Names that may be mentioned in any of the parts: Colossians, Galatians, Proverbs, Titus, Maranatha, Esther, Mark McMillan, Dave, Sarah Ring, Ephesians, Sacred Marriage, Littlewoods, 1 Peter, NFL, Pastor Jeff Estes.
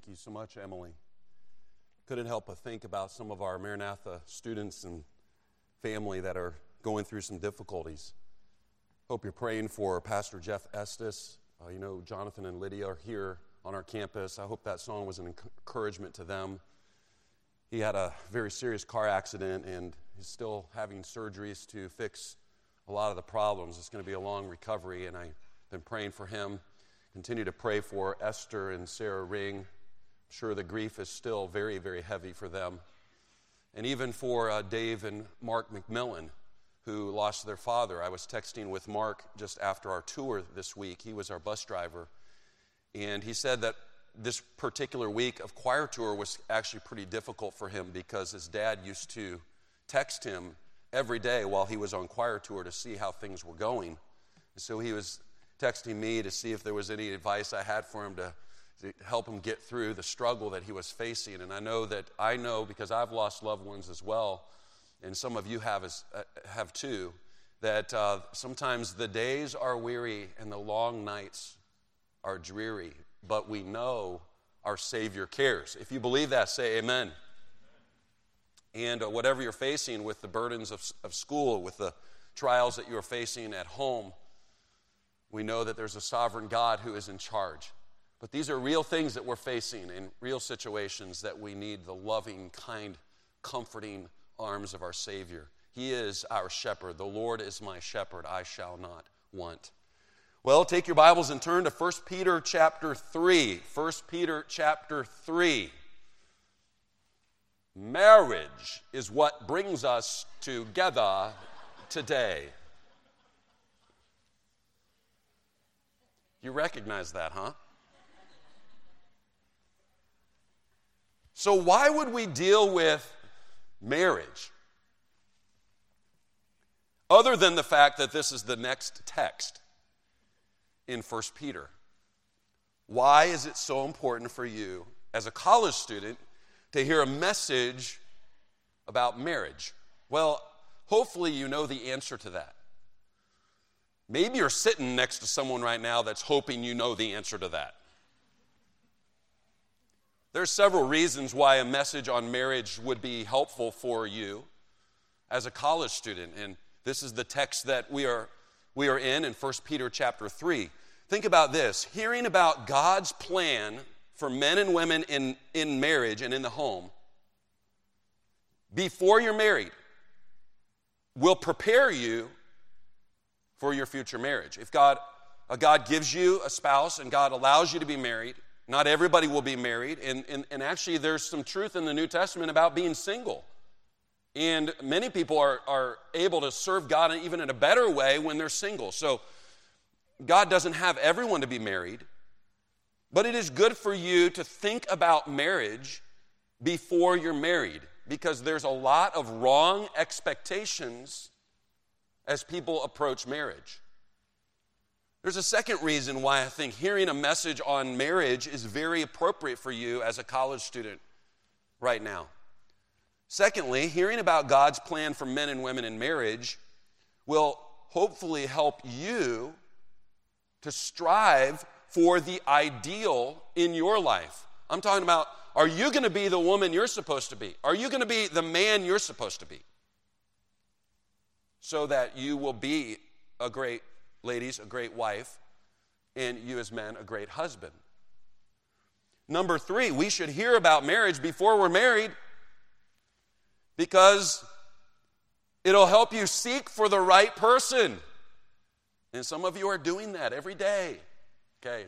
Thank you so much, Emily. Couldn't help but think about some of our Maranatha students and family that are going through some difficulties. Hope you're praying for Pastor Jeff Estes. Jonathan and Lydia are here on our campus. I hope that song was an encouragement to them. He had a very serious car accident and is still having surgeries to fix a lot of the problems. It's going to be a long recovery, and I've been praying for him. Continue to pray for Esther and Sarah Ring. I'm sure the grief is still very, very heavy for them. And even for Dave and Mark McMillan, who lost their father. I was texting with Mark just after our tour this week. He was our bus driver. And he said that this particular week of choir tour was actually pretty difficult for him because his dad used to text him every day while he was on choir tour to see how things were going. And so he was texting me to see if there was any advice I had for him to help him get through the struggle that he was facing. And I know because I've lost loved ones as well, and some of you have too, that sometimes the days are weary and the long nights are dreary, but we know our Savior cares. If you believe that, say amen. And whatever you're facing with the burdens of school, with the trials that you're facing at home, we know that there's a sovereign God who is in charge. But these are real things that we're facing and real situations that we need the loving, kind, comforting arms of our Savior. He is our shepherd. The Lord is my shepherd. I shall not want. Well, take your Bibles and turn to 1 Peter chapter 3. 1 Peter chapter 3. Marriage is what brings us together today. You recognize that, huh? So why would we deal with marriage? Other than the fact that this is the next text in 1 Peter. Why is it so important for you as a college student to hear a message about marriage? Well, hopefully you know the answer to that. Maybe you're sitting next to someone right now that's hoping you know the answer to that. There's several reasons why a message on marriage would be helpful for you as a college student, and this is the text that we are in 1 Peter chapter 3. Think about this. Hearing about God's plan for men and women in marriage and in the home before you're married will prepare you for your future marriage. If God gives you a spouse and God allows you to be married, not everybody will be married. And actually there's some truth in the New Testament about being single. And many people are able to serve God even in a better way when they're single. So God doesn't have everyone to be married, but it is good for you to think about marriage before you're married because there's a lot of wrong expectations as people approach marriage. There's a second reason why I think hearing a message on marriage is very appropriate for you as a college student right now. Secondly, hearing about God's plan for men and women in marriage will hopefully help you to strive for the ideal in your life. I'm talking about, are you going to be the woman you're supposed to be? Are you going to be the man you're supposed to be? So that you will be a great ladies, a great wife, and you as men, a great husband. Number three, we should hear about marriage before we're married because it'll help you seek for the right person. And some of you are doing that every day. Okay.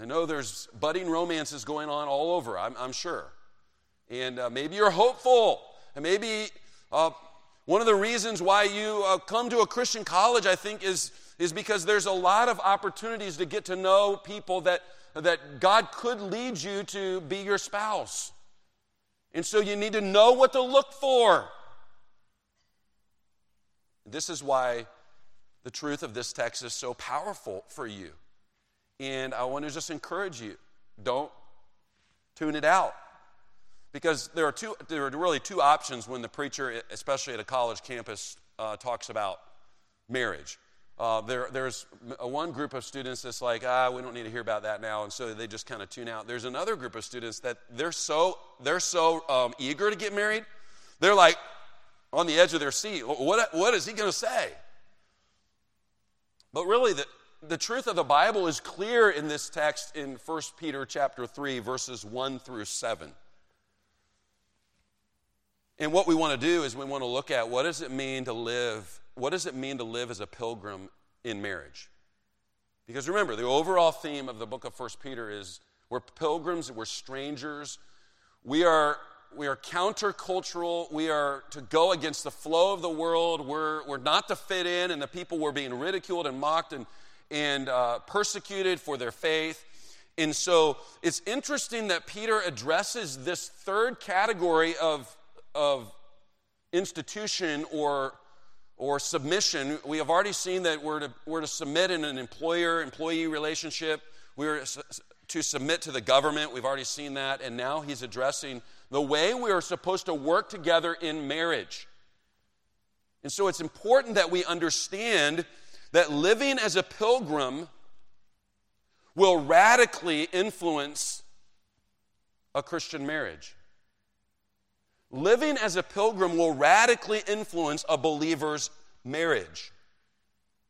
I know there's budding romances going on all over, I'm sure. And maybe you're hopeful. And maybe one of the reasons why you come to a Christian college, I think, is because there's a lot of opportunities to get to know people that God could lead you to be your spouse. And so you need to know what to look for. This is why the truth of this text is so powerful for you. And I want to just encourage you, don't tune it out. Because there are really two options when the preacher, especially at a college campus, talks about marriage. There's one group of students that's like, we don't need to hear about that now, and so they just kind of tune out. There's another group of students that they're so eager to get married, they're like on the edge of their seat. What is he going to say? But really, the truth of the Bible is clear in this text in 1 Peter chapter 3, verses 1 through 7. And what we want to do is we want to look at what does it mean to live as a pilgrim in marriage? Because remember, the overall theme of the book of 1 Peter is we're pilgrims, we're strangers, we are countercultural, we are to go against the flow of the world, we're not to fit in, and the people were being ridiculed and mocked and persecuted for their faith. And so it's interesting that Peter addresses this third category of institution or submission. We have already seen that we're to submit in an employer-employee relationship. We're to submit to the government. We've already seen that. And now he's addressing the way we are supposed to work together in marriage. And so it's important that we understand that living as a pilgrim will radically influence a Christian marriage. Living as a pilgrim will radically influence a believer's marriage.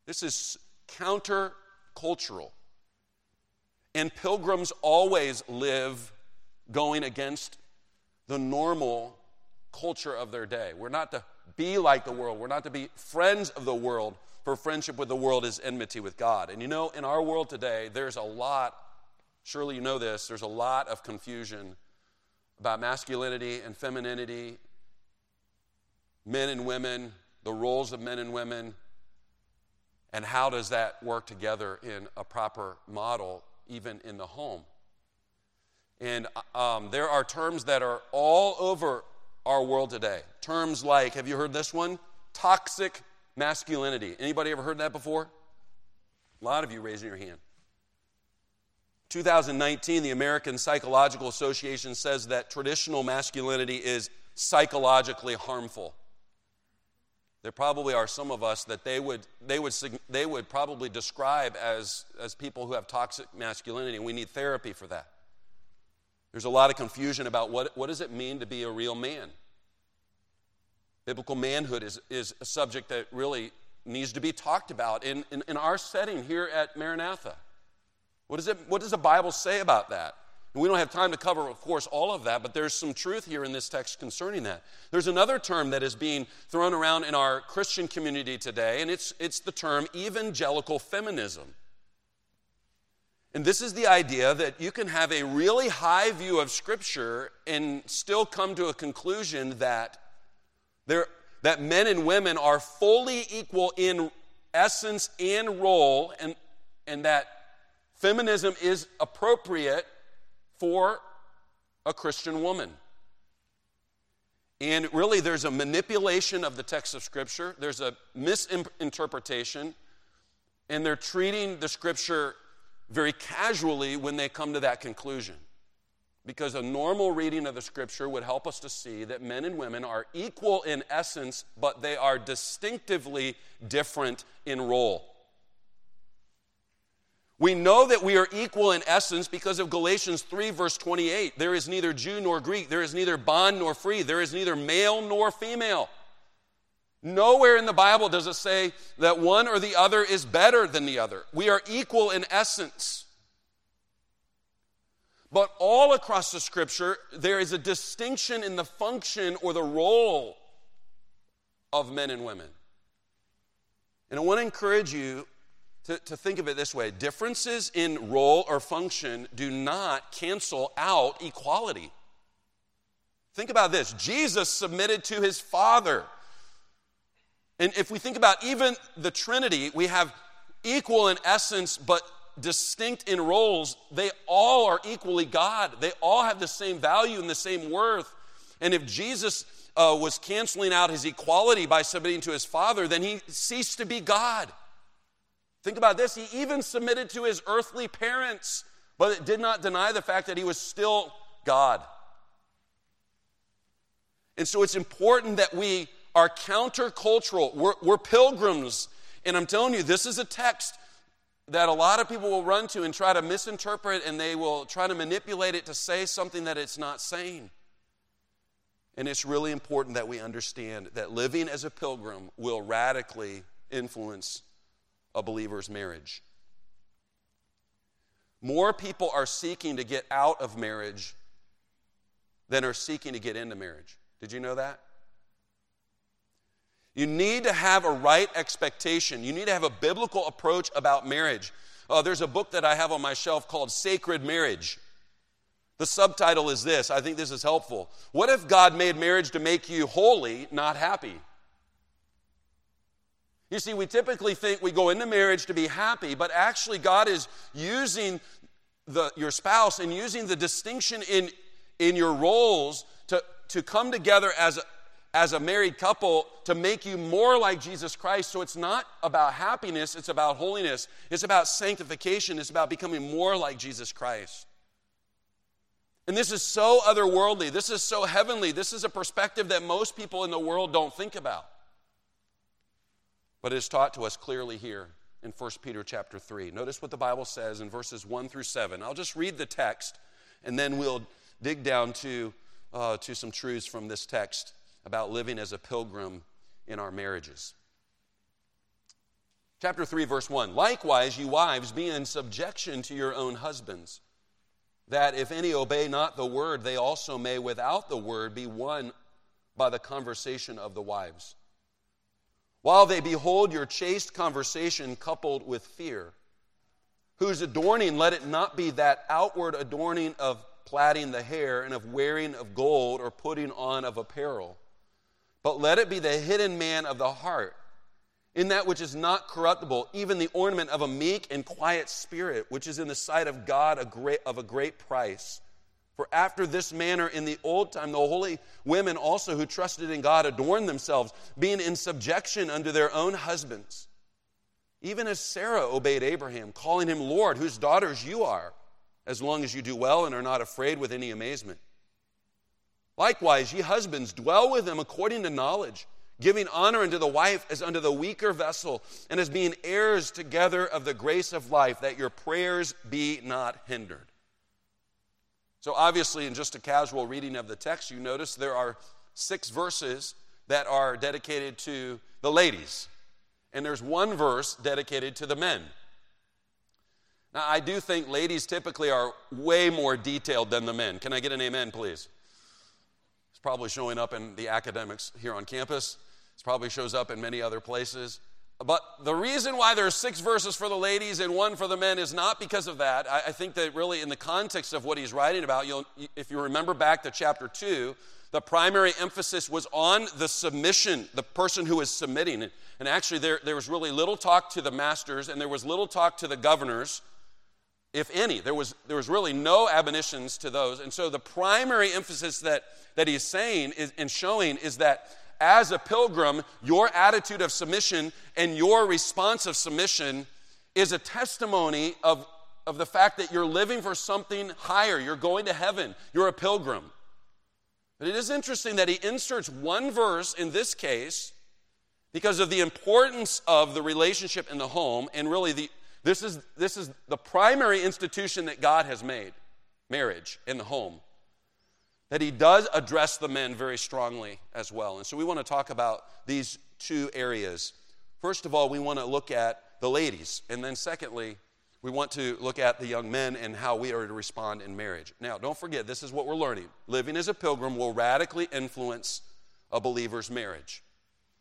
This is counter-cultural. And pilgrims always live going against the normal culture of their day. We're not to be like the world. We're not to be friends of the world, for friendship with the world is enmity with God. And you know, in our world today, there's a lot, surely you know this, there's a lot of confusion about masculinity and femininity, men and women, the roles of men and women, and how does that work together in a proper model, even in the home. And there are terms that are all over our world today. Terms like, have you heard this one? Toxic masculinity. Anybody ever heard that before? A lot of you raising your hand. 2019, the American Psychological Association says that traditional masculinity is psychologically harmful. There probably are some of us that they would probably describe as people who have toxic masculinity, and we need therapy for that. There's a lot of confusion about what does it mean to be a real man. Biblical manhood is a subject that really needs to be talked about in our setting here at Maranatha. What does the Bible say about that? And we don't have time to cover, of course, all of that, but there's some truth here in this text concerning that. There's another term that is being thrown around in our Christian community today, and it's the term evangelical feminism. And this is the idea that you can have a really high view of Scripture and still come to a conclusion that men and women are fully equal in essence and role, and that feminism is appropriate for a Christian woman. And really, there's a manipulation of the text of Scripture. There's a misinterpretation, and they're treating the Scripture very casually when they come to that conclusion. Because a normal reading of the Scripture would help us to see that men and women are equal in essence, but they are distinctively different in role. We know that we are equal in essence because of Galatians 3, verse 28. There is neither Jew nor Greek. There is neither bond nor free. There is neither male nor female. Nowhere in the Bible does it say that one or the other is better than the other. We are equal in essence. But all across the Scripture, there is a distinction in the function or the role of men and women. And I want to encourage you to think of it this way: differences in role or function do not cancel out equality. Think about this. Jesus submitted to his Father. And if we think about even the Trinity, we have equal in essence but distinct in roles. They all are equally God. They all have the same value and the same worth. And if Jesus was canceling out his equality by submitting to his Father, then he ceased to be God. Think about this. He even submitted to his earthly parents, but it did not deny the fact that he was still God. And so it's important that we are countercultural. We're pilgrims, And I'm telling you, this is a text that a lot of people will run to and try to misinterpret, and they will try to manipulate it to say something that it's not saying. And it's really important that we understand that living as a pilgrim will radically influence a believer's marriage. More people are seeking to get out of marriage than are seeking to get into marriage. Did you know that? You need to have a right expectation. You need to have a biblical approach about marriage. There's a book that I have on my shelf called Sacred Marriage. The subtitle is this. I think this is helpful. What if God made marriage to make you holy, not happy? You see, we typically think we go into marriage to be happy, but actually God is using your spouse and using the distinction in your roles to come together as a married couple to make you more like Jesus Christ. So it's not about happiness, it's about holiness. It's about sanctification. It's about becoming more like Jesus Christ. And this is so otherworldly. This is so heavenly. This is a perspective that most people in the world don't think about. But it is taught to us clearly here in 1 Peter chapter 3. Notice what the Bible says in verses 1 through 7. I'll just read the text, and then we'll dig down to some truths from this text about living as a pilgrim in our marriages. Chapter 3, verse 1. Likewise, you wives, be in subjection to your own husbands, that if any obey not the word, they also may without the word be won by the conversation of the wives, while they behold your chaste conversation coupled with fear, whose adorning let it not be that outward adorning of plaiting the hair and of wearing of gold or putting on of apparel, but let it be the hidden man of the heart, in that which is not corruptible, even the ornament of a meek and quiet spirit, which is in the sight of God of a great price. For after this manner in the old time, the holy women also who trusted in God adorned themselves, being in subjection unto their own husbands. Even as Sarah obeyed Abraham, calling him Lord, whose daughters you are, as long as you do well and are not afraid with any amazement. Likewise, ye husbands, dwell with them according to knowledge, giving honor unto the wife as unto the weaker vessel, and as being heirs together of the grace of life, that your prayers be not hindered. So obviously, in just a casual reading of the text, you notice there are 6 verses that are dedicated to the ladies. And there's 1 verse dedicated to the men. Now, I do think ladies typically are way more detailed than the men. Can I get an amen, please? It's probably showing up in the academics here on campus. It probably shows up in many other places. But the reason why there are 6 verses for the ladies and 1 for the men is not because of that. I think that really in the context of what he's writing about, if you remember back to chapter 2, the primary emphasis was on the submission, the person who is submitting. And actually there was really little talk to the masters and there was little talk to the governors, if any. There was really no admonitions to those. And so the primary emphasis that he's saying and showing is that as a pilgrim, your attitude of submission and your response of submission is a testimony of the fact that you're living for something higher. You're going to heaven. You're a pilgrim. But it is interesting that he inserts 1 verse in this case because of the importance of the relationship in the home, and really this is the primary institution that God has made, marriage in the home. That he does address the men very strongly as well. And so we want to talk about these 2 areas. First of all, we want to look at the ladies. And then secondly, we want to look at the young men and how we are to respond in marriage. Now, don't forget, this is what we're learning. Living as a pilgrim will radically influence a believer's marriage.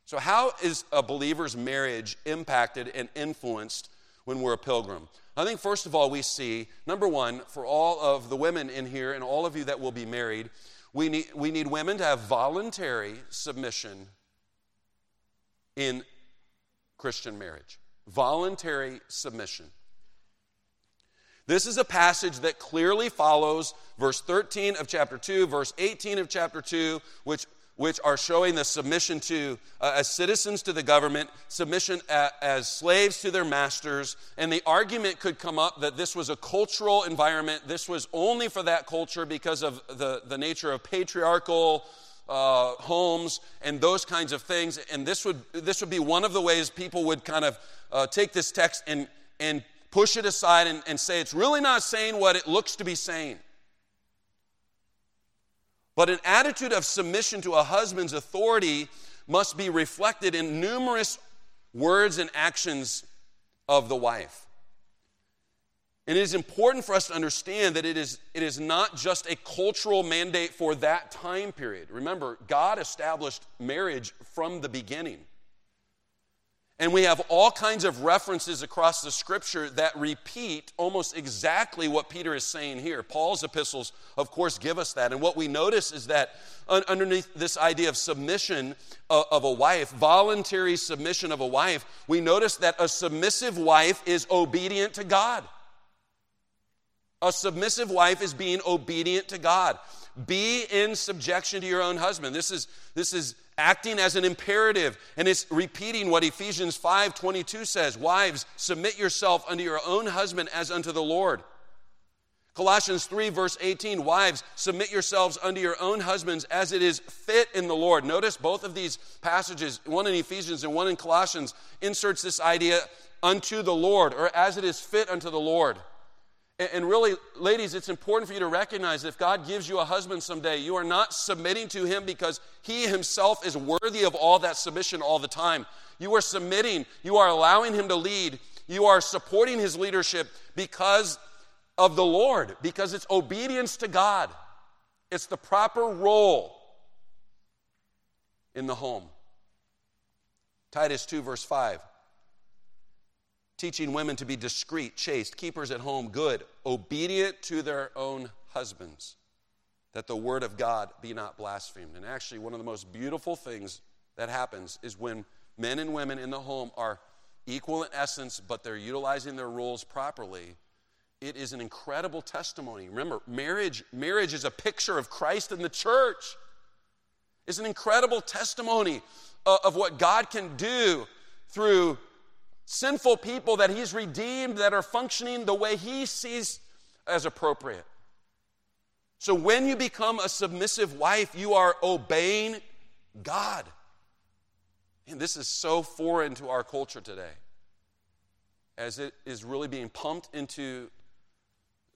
So how is a believer's marriage impacted and influenced when we're a pilgrim? I think, first of all, we see, number 1, for all of the women in here and all of you that will be married, we need women to have voluntary submission in Christian marriage. Voluntary submission. This is a passage that clearly follows verse 13 of chapter 2, verse 18 of chapter 2, which are showing the submission to, as citizens to the government, submission as slaves to their masters. And the argument could come up that this was a cultural environment. This was only for that culture because of the nature of patriarchal homes and those kinds of things. And this would be one of the ways people would kind of take this text and push it aside and say it's really not saying what it looks to be saying. But an attitude of submission to a husband's authority must be reflected in numerous words and actions of the wife. And it is important for us to understand that it is not just a cultural mandate for that time period. Remember, God established marriage from the beginning. And we have all kinds of references across the Scripture that repeat almost exactly what Peter is saying here. Paul's epistles, of course, give us that. And what we notice is that underneath this idea of submission of a wife, voluntary submission of a wife, we notice that a submissive wife is obedient to God. A submissive wife is being obedient to God. Be in subjection to your own husband. This is acting as an imperative, and it's repeating what Ephesians 5:22 says, wives, submit yourself unto your own husband as unto the Lord. Colossians 3, verse 18, wives, submit yourselves unto your own husbands as it is fit in the Lord. Notice both of these passages, one in Ephesians and one in Colossians, inserts this idea unto the Lord, or as it is fit unto the Lord. And really, ladies, it's important for you to recognize that if God gives you a husband someday, you are not submitting to him because he himself is worthy of all that submission all the time. You are submitting. You are allowing him to lead. You are supporting his leadership because of the Lord, because it's obedience to God. It's the proper role in the home. Titus 2, verse 5. Teaching women to be discreet, chaste, keepers at home, good, obedient to their own husbands, that the word of God be not blasphemed. And actually, one of the most beautiful things that happens is when men and women in the home are equal in essence, but they're utilizing their roles properly. It is an incredible testimony. Remember, marriage is a picture of Christ and the church. It's an incredible testimony of what God can do through sinful people that he's redeemed that are functioning the way he sees as appropriate. So when you become a submissive wife, you are obeying God. And this is so foreign to our culture today, as it is really being pumped into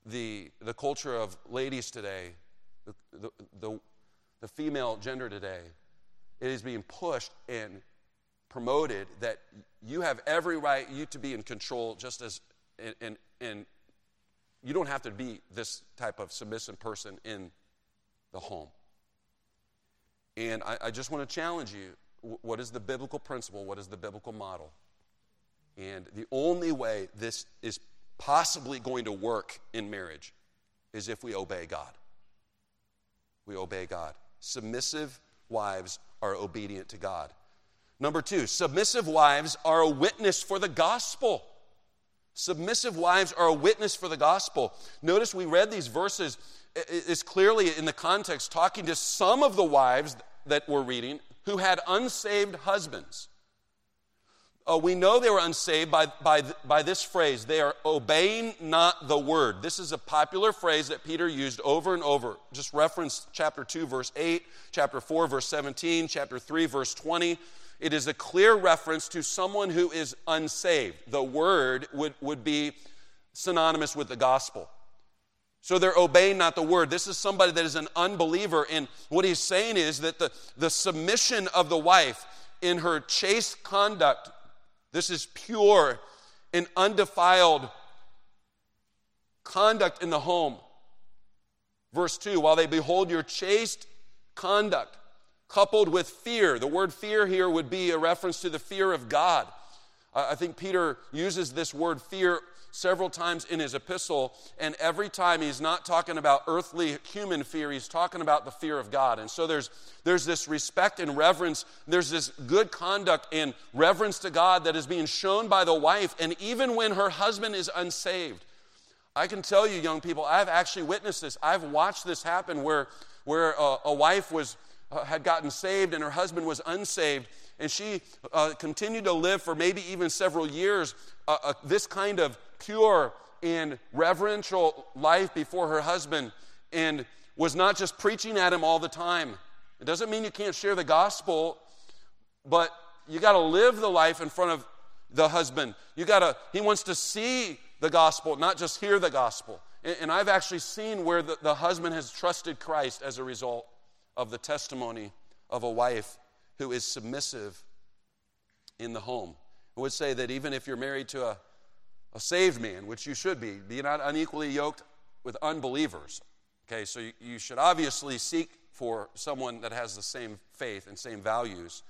the culture of ladies today, the female gender today. It is being pushed and promoted that you have every right to be in control, just as and you don't have to be this type of submissive person in the home. And I just want to challenge you: what is the biblical principle? What is the biblical model? And the only way this is possibly going to work in marriage is if we obey God. We obey God. Submissive wives are obedient to God. Number two, submissive wives are a witness for the gospel. Submissive wives are a witness for the gospel. Notice we read these verses. It's clearly in the context talking to some of the wives that we're reading who had unsaved husbands. We know they were unsaved by this phrase. They are obeying not the word. This is a popular phrase that Peter used over and over. Just reference chapter 2, verse 8, chapter 4, verse 17, chapter 3, verse 20. It is a clear reference to someone who is unsaved. The word would be synonymous with the gospel. So they're obeying not the word. This is somebody that is an unbeliever. And what he's saying is that the submission of the wife in her chaste conduct, this is pure and undefiled conduct in the home. Verse 2, while they behold your chaste conduct, coupled with fear. The word fear here would be a reference to the fear of God. I think Peter uses this word fear several times in his epistle, and every time he's not talking about earthly human fear, he's talking about the fear of God. And so there's this respect and reverence, there's this good conduct and reverence to God that is being shown by the wife, and even when her husband is unsaved. I can tell you, young people, I've actually witnessed this. I've watched this happen where a wife was had gotten saved and her husband was unsaved, and she continued to live for maybe even several years this kind of pure and reverential life before her husband, and was not just preaching at him all the time, It doesn't mean you can't share the gospel, but you got to live the life in front of the husband. He wants to see the gospel, not just hear the gospel. And I've actually seen where the husband has trusted Christ as a result of the testimony of a wife who is submissive in the home. I would say that even if you're married to a saved man, which you should be not unequally yoked with unbelievers. Okay, so you should obviously seek for someone that has the same faith and same values.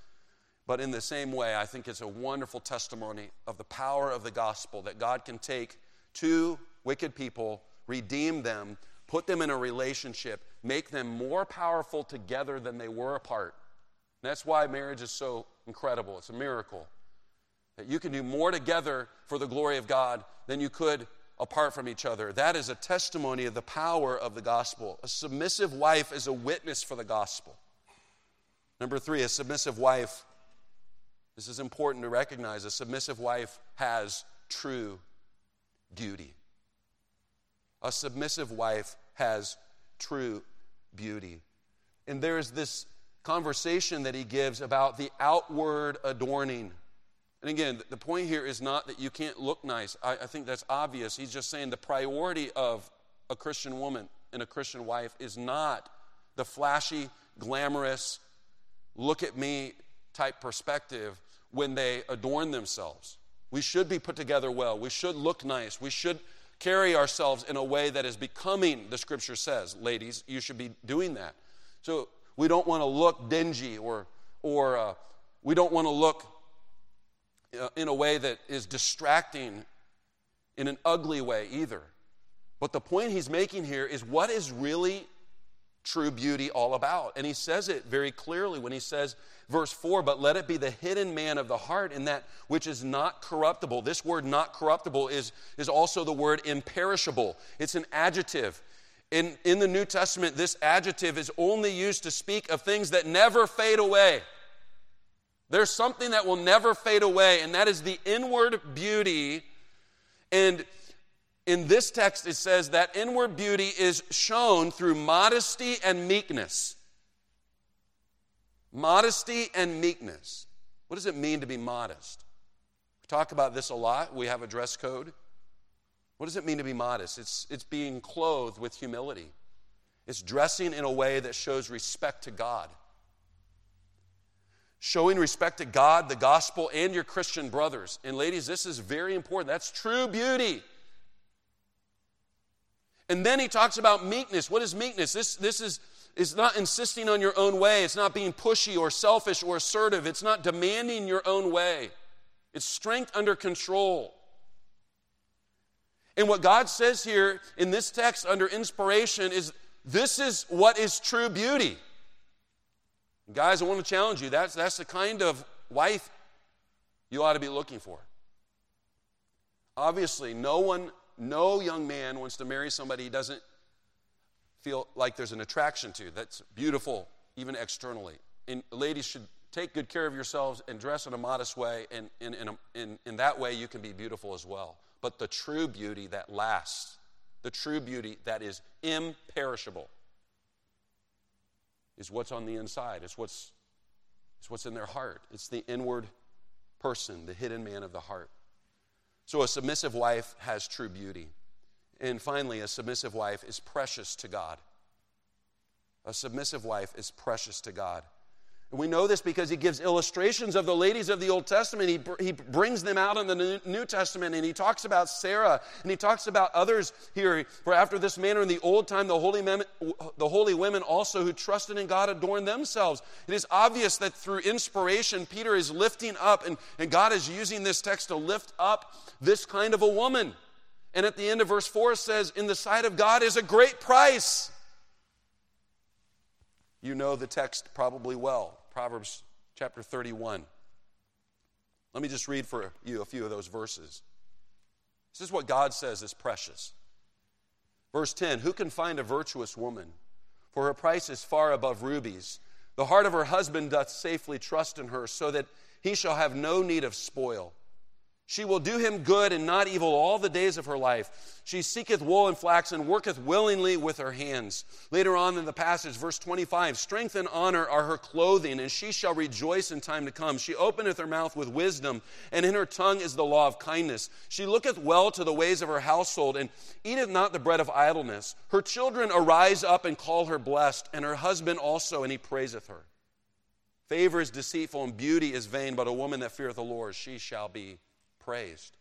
But in the same way, I think it's a wonderful testimony of the power of the gospel that God can take two wicked people, redeem them, put them in a relationship, make them more powerful together than they were apart. And that's why marriage is so incredible. It's a miracle. That you can do more together for the glory of God than you could apart from each other. That is a testimony of the power of the gospel. A submissive wife is a witness for the gospel. Number three, a submissive wife, this is important to recognize, a submissive wife has true beauty. A submissive wife has true beauty. And there is this conversation that he gives about the outward adorning. And again, the point here is not that you can't look nice. I think that's obvious. He's just saying the priority of a Christian woman and a Christian wife is not the flashy, glamorous, look at me type perspective when they adorn themselves. We should be put together well. We should look nice. We should carry ourselves in a way that is becoming, the scripture says. Ladies, you should be doing that. So we don't want to look dingy or we don't want to look in a way that is distracting in an ugly way either. But the point he's making here is what is really true beauty all about? And he says it very clearly when he says, verse 4, but let it be the hidden man of the heart in that which is not corruptible. This word not corruptible is also the word imperishable. It's an adjective. In the New Testament, this adjective is only used to speak of things that never fade away. There's something that will never fade away, and that is the inward beauty. And in this text, it says that inward beauty is shown through modesty and meekness. Modesty and meekness. What does it mean to be modest? We talk about this a lot. We have a dress code. What does it mean to be modest? It's being clothed with humility. It's dressing in a way that shows respect to God. Showing respect to God, the gospel, and your Christian brothers. And ladies, this is very important. That's true beauty. And then he talks about meekness. What is meekness? It's not insisting on your own way. It's not being pushy or selfish or assertive. It's not demanding your own way. It's strength under control. And what God says here in this text under inspiration is this is what is true beauty. Guys, I want to challenge you. That's the kind of wife you ought to be looking for. Obviously, no young man wants to marry somebody he doesn't feel like there's an attraction to. That's beautiful, even externally. And ladies should take good care of yourselves and dress in a modest way, and in that way you can be beautiful as well. But the true beauty that lasts, the true beauty that is imperishable, is what's on the inside. It's what's in their heart. It's the inward person, the hidden man of the heart. So a submissive wife has true beauty. And finally, a submissive wife is precious to God. A submissive wife is precious to God. And we know this because he gives illustrations of the ladies of the Old Testament. He brings them out in the New Testament, and he talks about Sarah, and he talks about others here. For after this manner in the old time, the holy women also who trusted in God adorned themselves. It is obvious that through inspiration, Peter is lifting up, and God is using this text to lift up this kind of a woman. And at the end of verse 4, it says, in the sight of God is a great price. You know the text probably well. Proverbs chapter 31. Let me just read for you a few of those verses. This is what God says is precious. Verse 10, who can find a virtuous woman? For her price is far above rubies. The heart of her husband doth safely trust in her, so that he shall have no need of spoil. She will do him good and not evil all the days of her life. She seeketh wool and flax and worketh willingly with her hands. Later on in the passage, verse 25, strength and honor are her clothing, and she shall rejoice in time to come. She openeth her mouth with wisdom, and in her tongue is the law of kindness. She looketh well to the ways of her household, and eateth not the bread of idleness. Her children arise up and call her blessed, and her husband also, and he praiseth her. Favor is deceitful, and beauty is vain, but a woman that feareth the Lord, she shall be praised.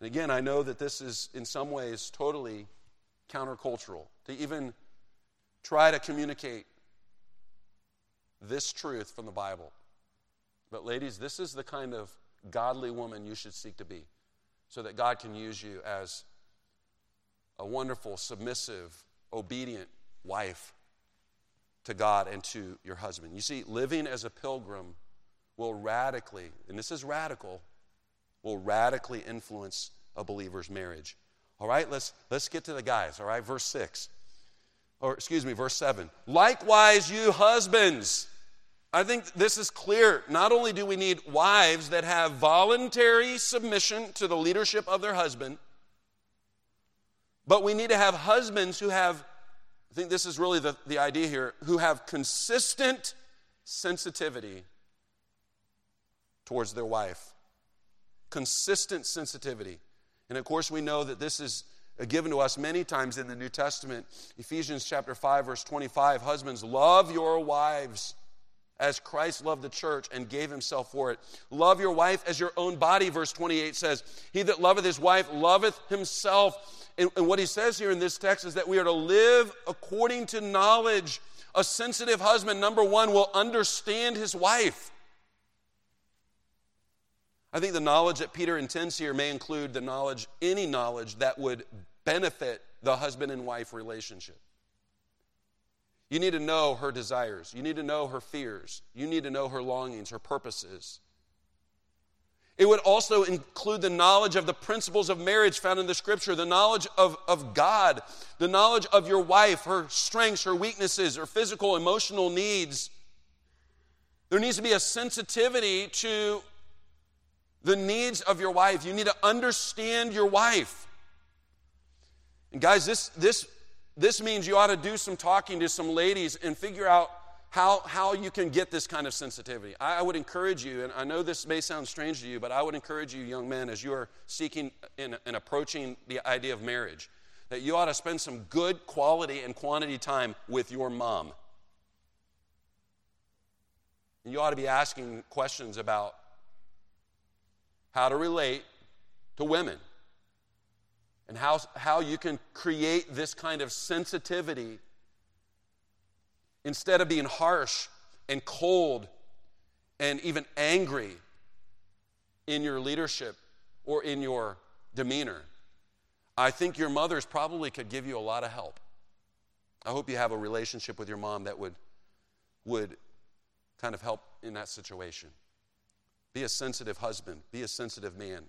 And again, I know that this is in some ways totally countercultural to even try to communicate this truth from the Bible. But ladies, this is the kind of godly woman you should seek to be, so that God can use you as a wonderful, submissive, obedient wife to God and to your husband. You see, living as a pilgrim will radically, and this is radical, will radically influence a believer's marriage. All right, let's get to the guys, all right? Verse 7. Likewise, you husbands. I think this is clear. Not only do we need wives that have voluntary submission to the leadership of their husband, but we need to have husbands who have, I think this is really the idea here, who have consistent sensitivity towards their wife. Consistent sensitivity. And of course, we know that this is given to us many times in the New Testament. Ephesians chapter 5, verse 25, husbands, love your wives as Christ loved the church and gave himself for it. Love your wife as your own body, verse 28 says. He that loveth his wife loveth himself. And what he says here in this text is that we are to live according to knowledge. A sensitive husband, number one, will understand his wife. I think the knowledge that Peter intends here may include any knowledge that would benefit the husband and wife relationship. You need to know her desires. You need to know her fears. You need to know her longings, her purposes. It would also include the knowledge of the principles of marriage found in the Scripture, the knowledge of God, the knowledge of your wife, her strengths, her weaknesses, her physical, emotional needs. There needs to be a sensitivity to the needs of your wife. You need to understand your wife. And guys, this means you ought to do some talking to some ladies and figure out how you can get this kind of sensitivity. I would encourage you, and I know this may sound strange to you, but I would encourage you, young men, as you are seeking and approaching the idea of marriage, that you ought to spend some good quality and quantity time with your mom. And you ought to be asking questions about how to relate to women, and how you can create this kind of sensitivity instead of being harsh and cold and even angry in your leadership or in your demeanor. I think your mothers probably could give you a lot of help. I hope you have a relationship with your mom that would kind of help in that situation. Be a sensitive husband. Be a sensitive man.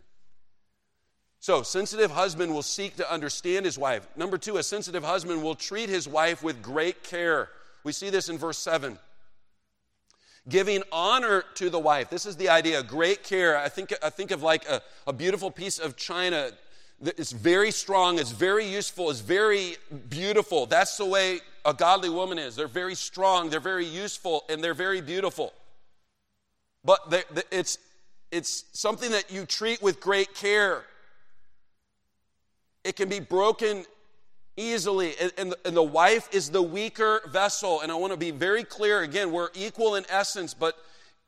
So, sensitive husband will seek to understand his wife. Number two, a sensitive husband will treat his wife with great care. We see this in verse 7. Giving honor to the wife. This is the idea, great care. I think of like a beautiful piece of china. It's very strong, it's very useful, it's very beautiful. That's the way a godly woman is. They're very strong, they're very useful, and they're very beautiful. But it's something that you treat with great care. It can be broken easily, and the wife is the weaker vessel. And I want to be very clear, again, we're equal in essence, but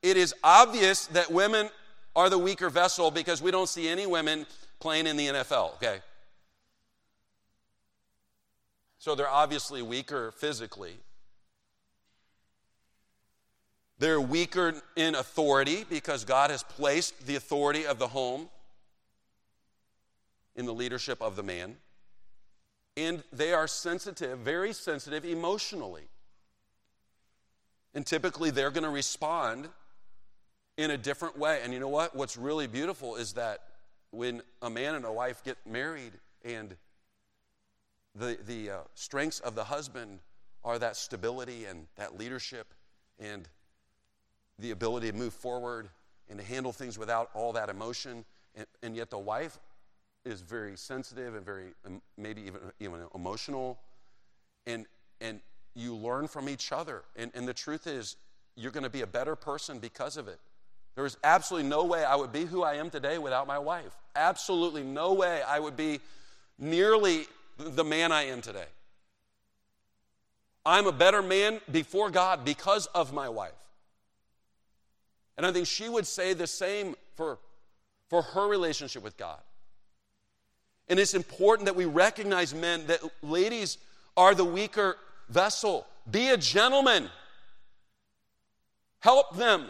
it is obvious that women are the weaker vessel because we don't see any women playing in the NFL, okay? So they're obviously weaker physically. They're weaker in authority because God has placed the authority of the home in the leadership of the man. And they are sensitive, very sensitive emotionally. And typically they're going to respond in a different way. And you know what? What's really beautiful is that when a man and a wife get married and the strengths of the husband are that stability and that leadership and the ability to move forward and to handle things without all that emotion. And yet the wife is very sensitive and very maybe even emotional. And you learn from each other. And the truth is, you're going to be a better person because of it. There is absolutely no way I would be who I am today without my wife. Absolutely no way I would be nearly the man I am today. I'm a better man before God because of my wife. And I think she would say the same for her relationship with God. And it's important that we recognize, men, that ladies are the weaker vessel. Be a gentleman. Help them.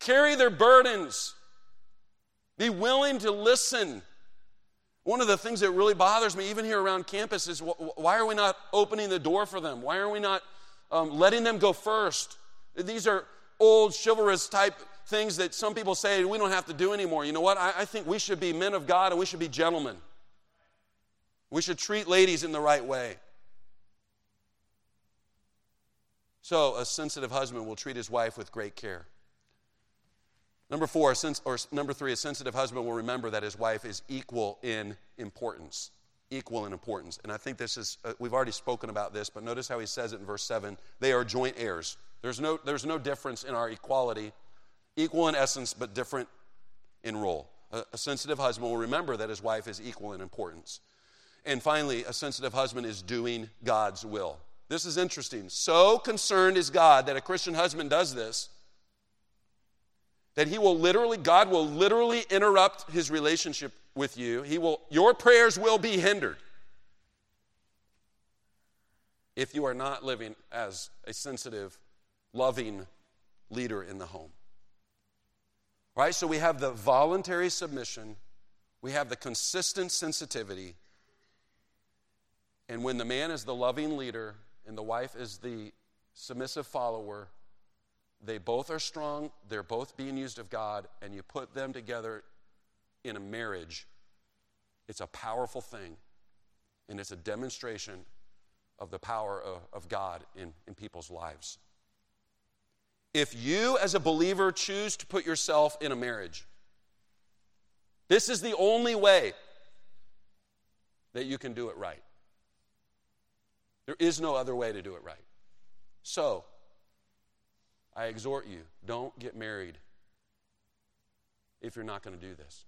Carry their burdens. Be willing to listen. One of the things that really bothers me, even here around campus, is why are we not opening the door for them? Why are we not letting them go first? These are old chivalrous type things that some people say we don't have to do anymore. You know what? I think we should be men of God and we should be gentlemen. We should treat ladies in the right way. So a sensitive husband will treat his wife with great care. Number three, a sensitive husband will remember that his wife is equal in importance. Equal in importance. And I think this is, we've already spoken about this, but notice how he says it in verse 7. They are joint heirs. There's no difference in our equality. Equal in essence, but different in role. A sensitive husband will remember that his wife is equal in importance. And finally, a sensitive husband is doing God's will. This is interesting. So concerned is God that a Christian husband does this, that God will literally interrupt his relationship with you. Your prayers will be hindered if you are not living as a sensitive, loving leader in the home. Right? So we have the voluntary submission, we have the consistent sensitivity, and when the man is the loving leader and the wife is the submissive follower, they both are strong, they're both being used of God, and you put them together in a marriage. It's a powerful thing, and it's a demonstration of the power of God in people's lives. If you, as a believer, choose to put yourself in a marriage, this is the only way that you can do it right. There is no other way to do it right. So, I exhort you, don't get married if you're not going to do this.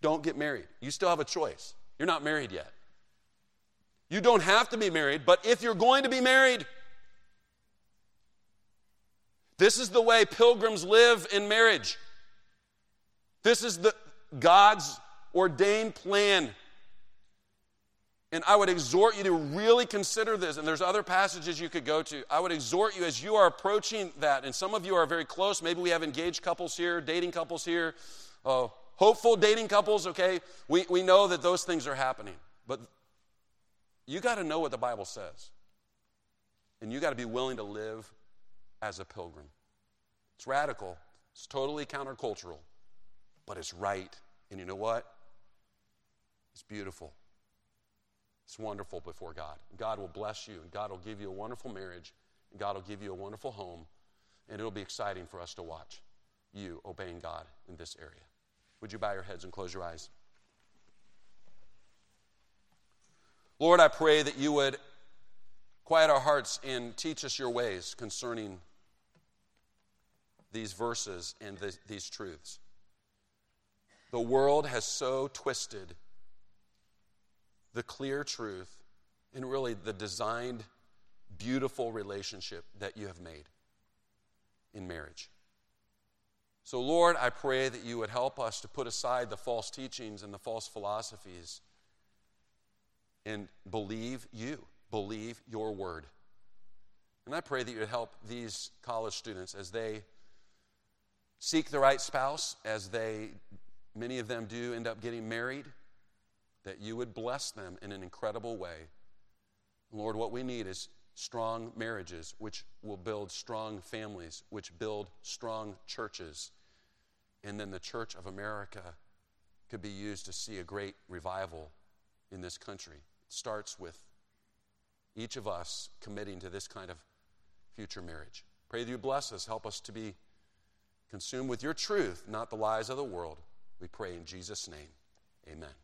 Don't get married. You still have a choice. You're not married yet. You don't have to be married, but if you're going to be married, this is the way pilgrims live in marriage. This is God's ordained plan. And I would exhort you to really consider this. And there's other passages you could go to. I would exhort you as you are approaching that. And some of you are very close. Maybe we have engaged couples here, dating couples here, hopeful dating couples, okay? We know that those things are happening. But you got to know what the Bible says. And you got to be willing to live as a pilgrim. It's radical. It's totally countercultural. But it's right. And you know what? It's beautiful. It's wonderful before God. God will bless you, and God will give you a wonderful marriage, and God will give you a wonderful home, and it'll be exciting for us to watch you obeying God in this area. Would you bow your heads and close your eyes? Lord, I pray that you would quiet our hearts and teach us your ways concerning these verses and these truths. The world has so twisted the clear truth, and really the designed, beautiful relationship that you have made in marriage. So, Lord, I pray that you would help us to put aside the false teachings and the false philosophies and believe you, believe your word. And I pray that you would help these college students as they seek the right spouse, as many of them do end up getting married, that you would bless them in an incredible way. Lord, what we need is strong marriages, which will build strong families, which build strong churches. And then the Church of America could be used to see a great revival in this country. It starts with each of us committing to this kind of future marriage. Pray that you bless us. Help us to be consumed with your truth, not the lies of the world. We pray in Jesus' name. Amen.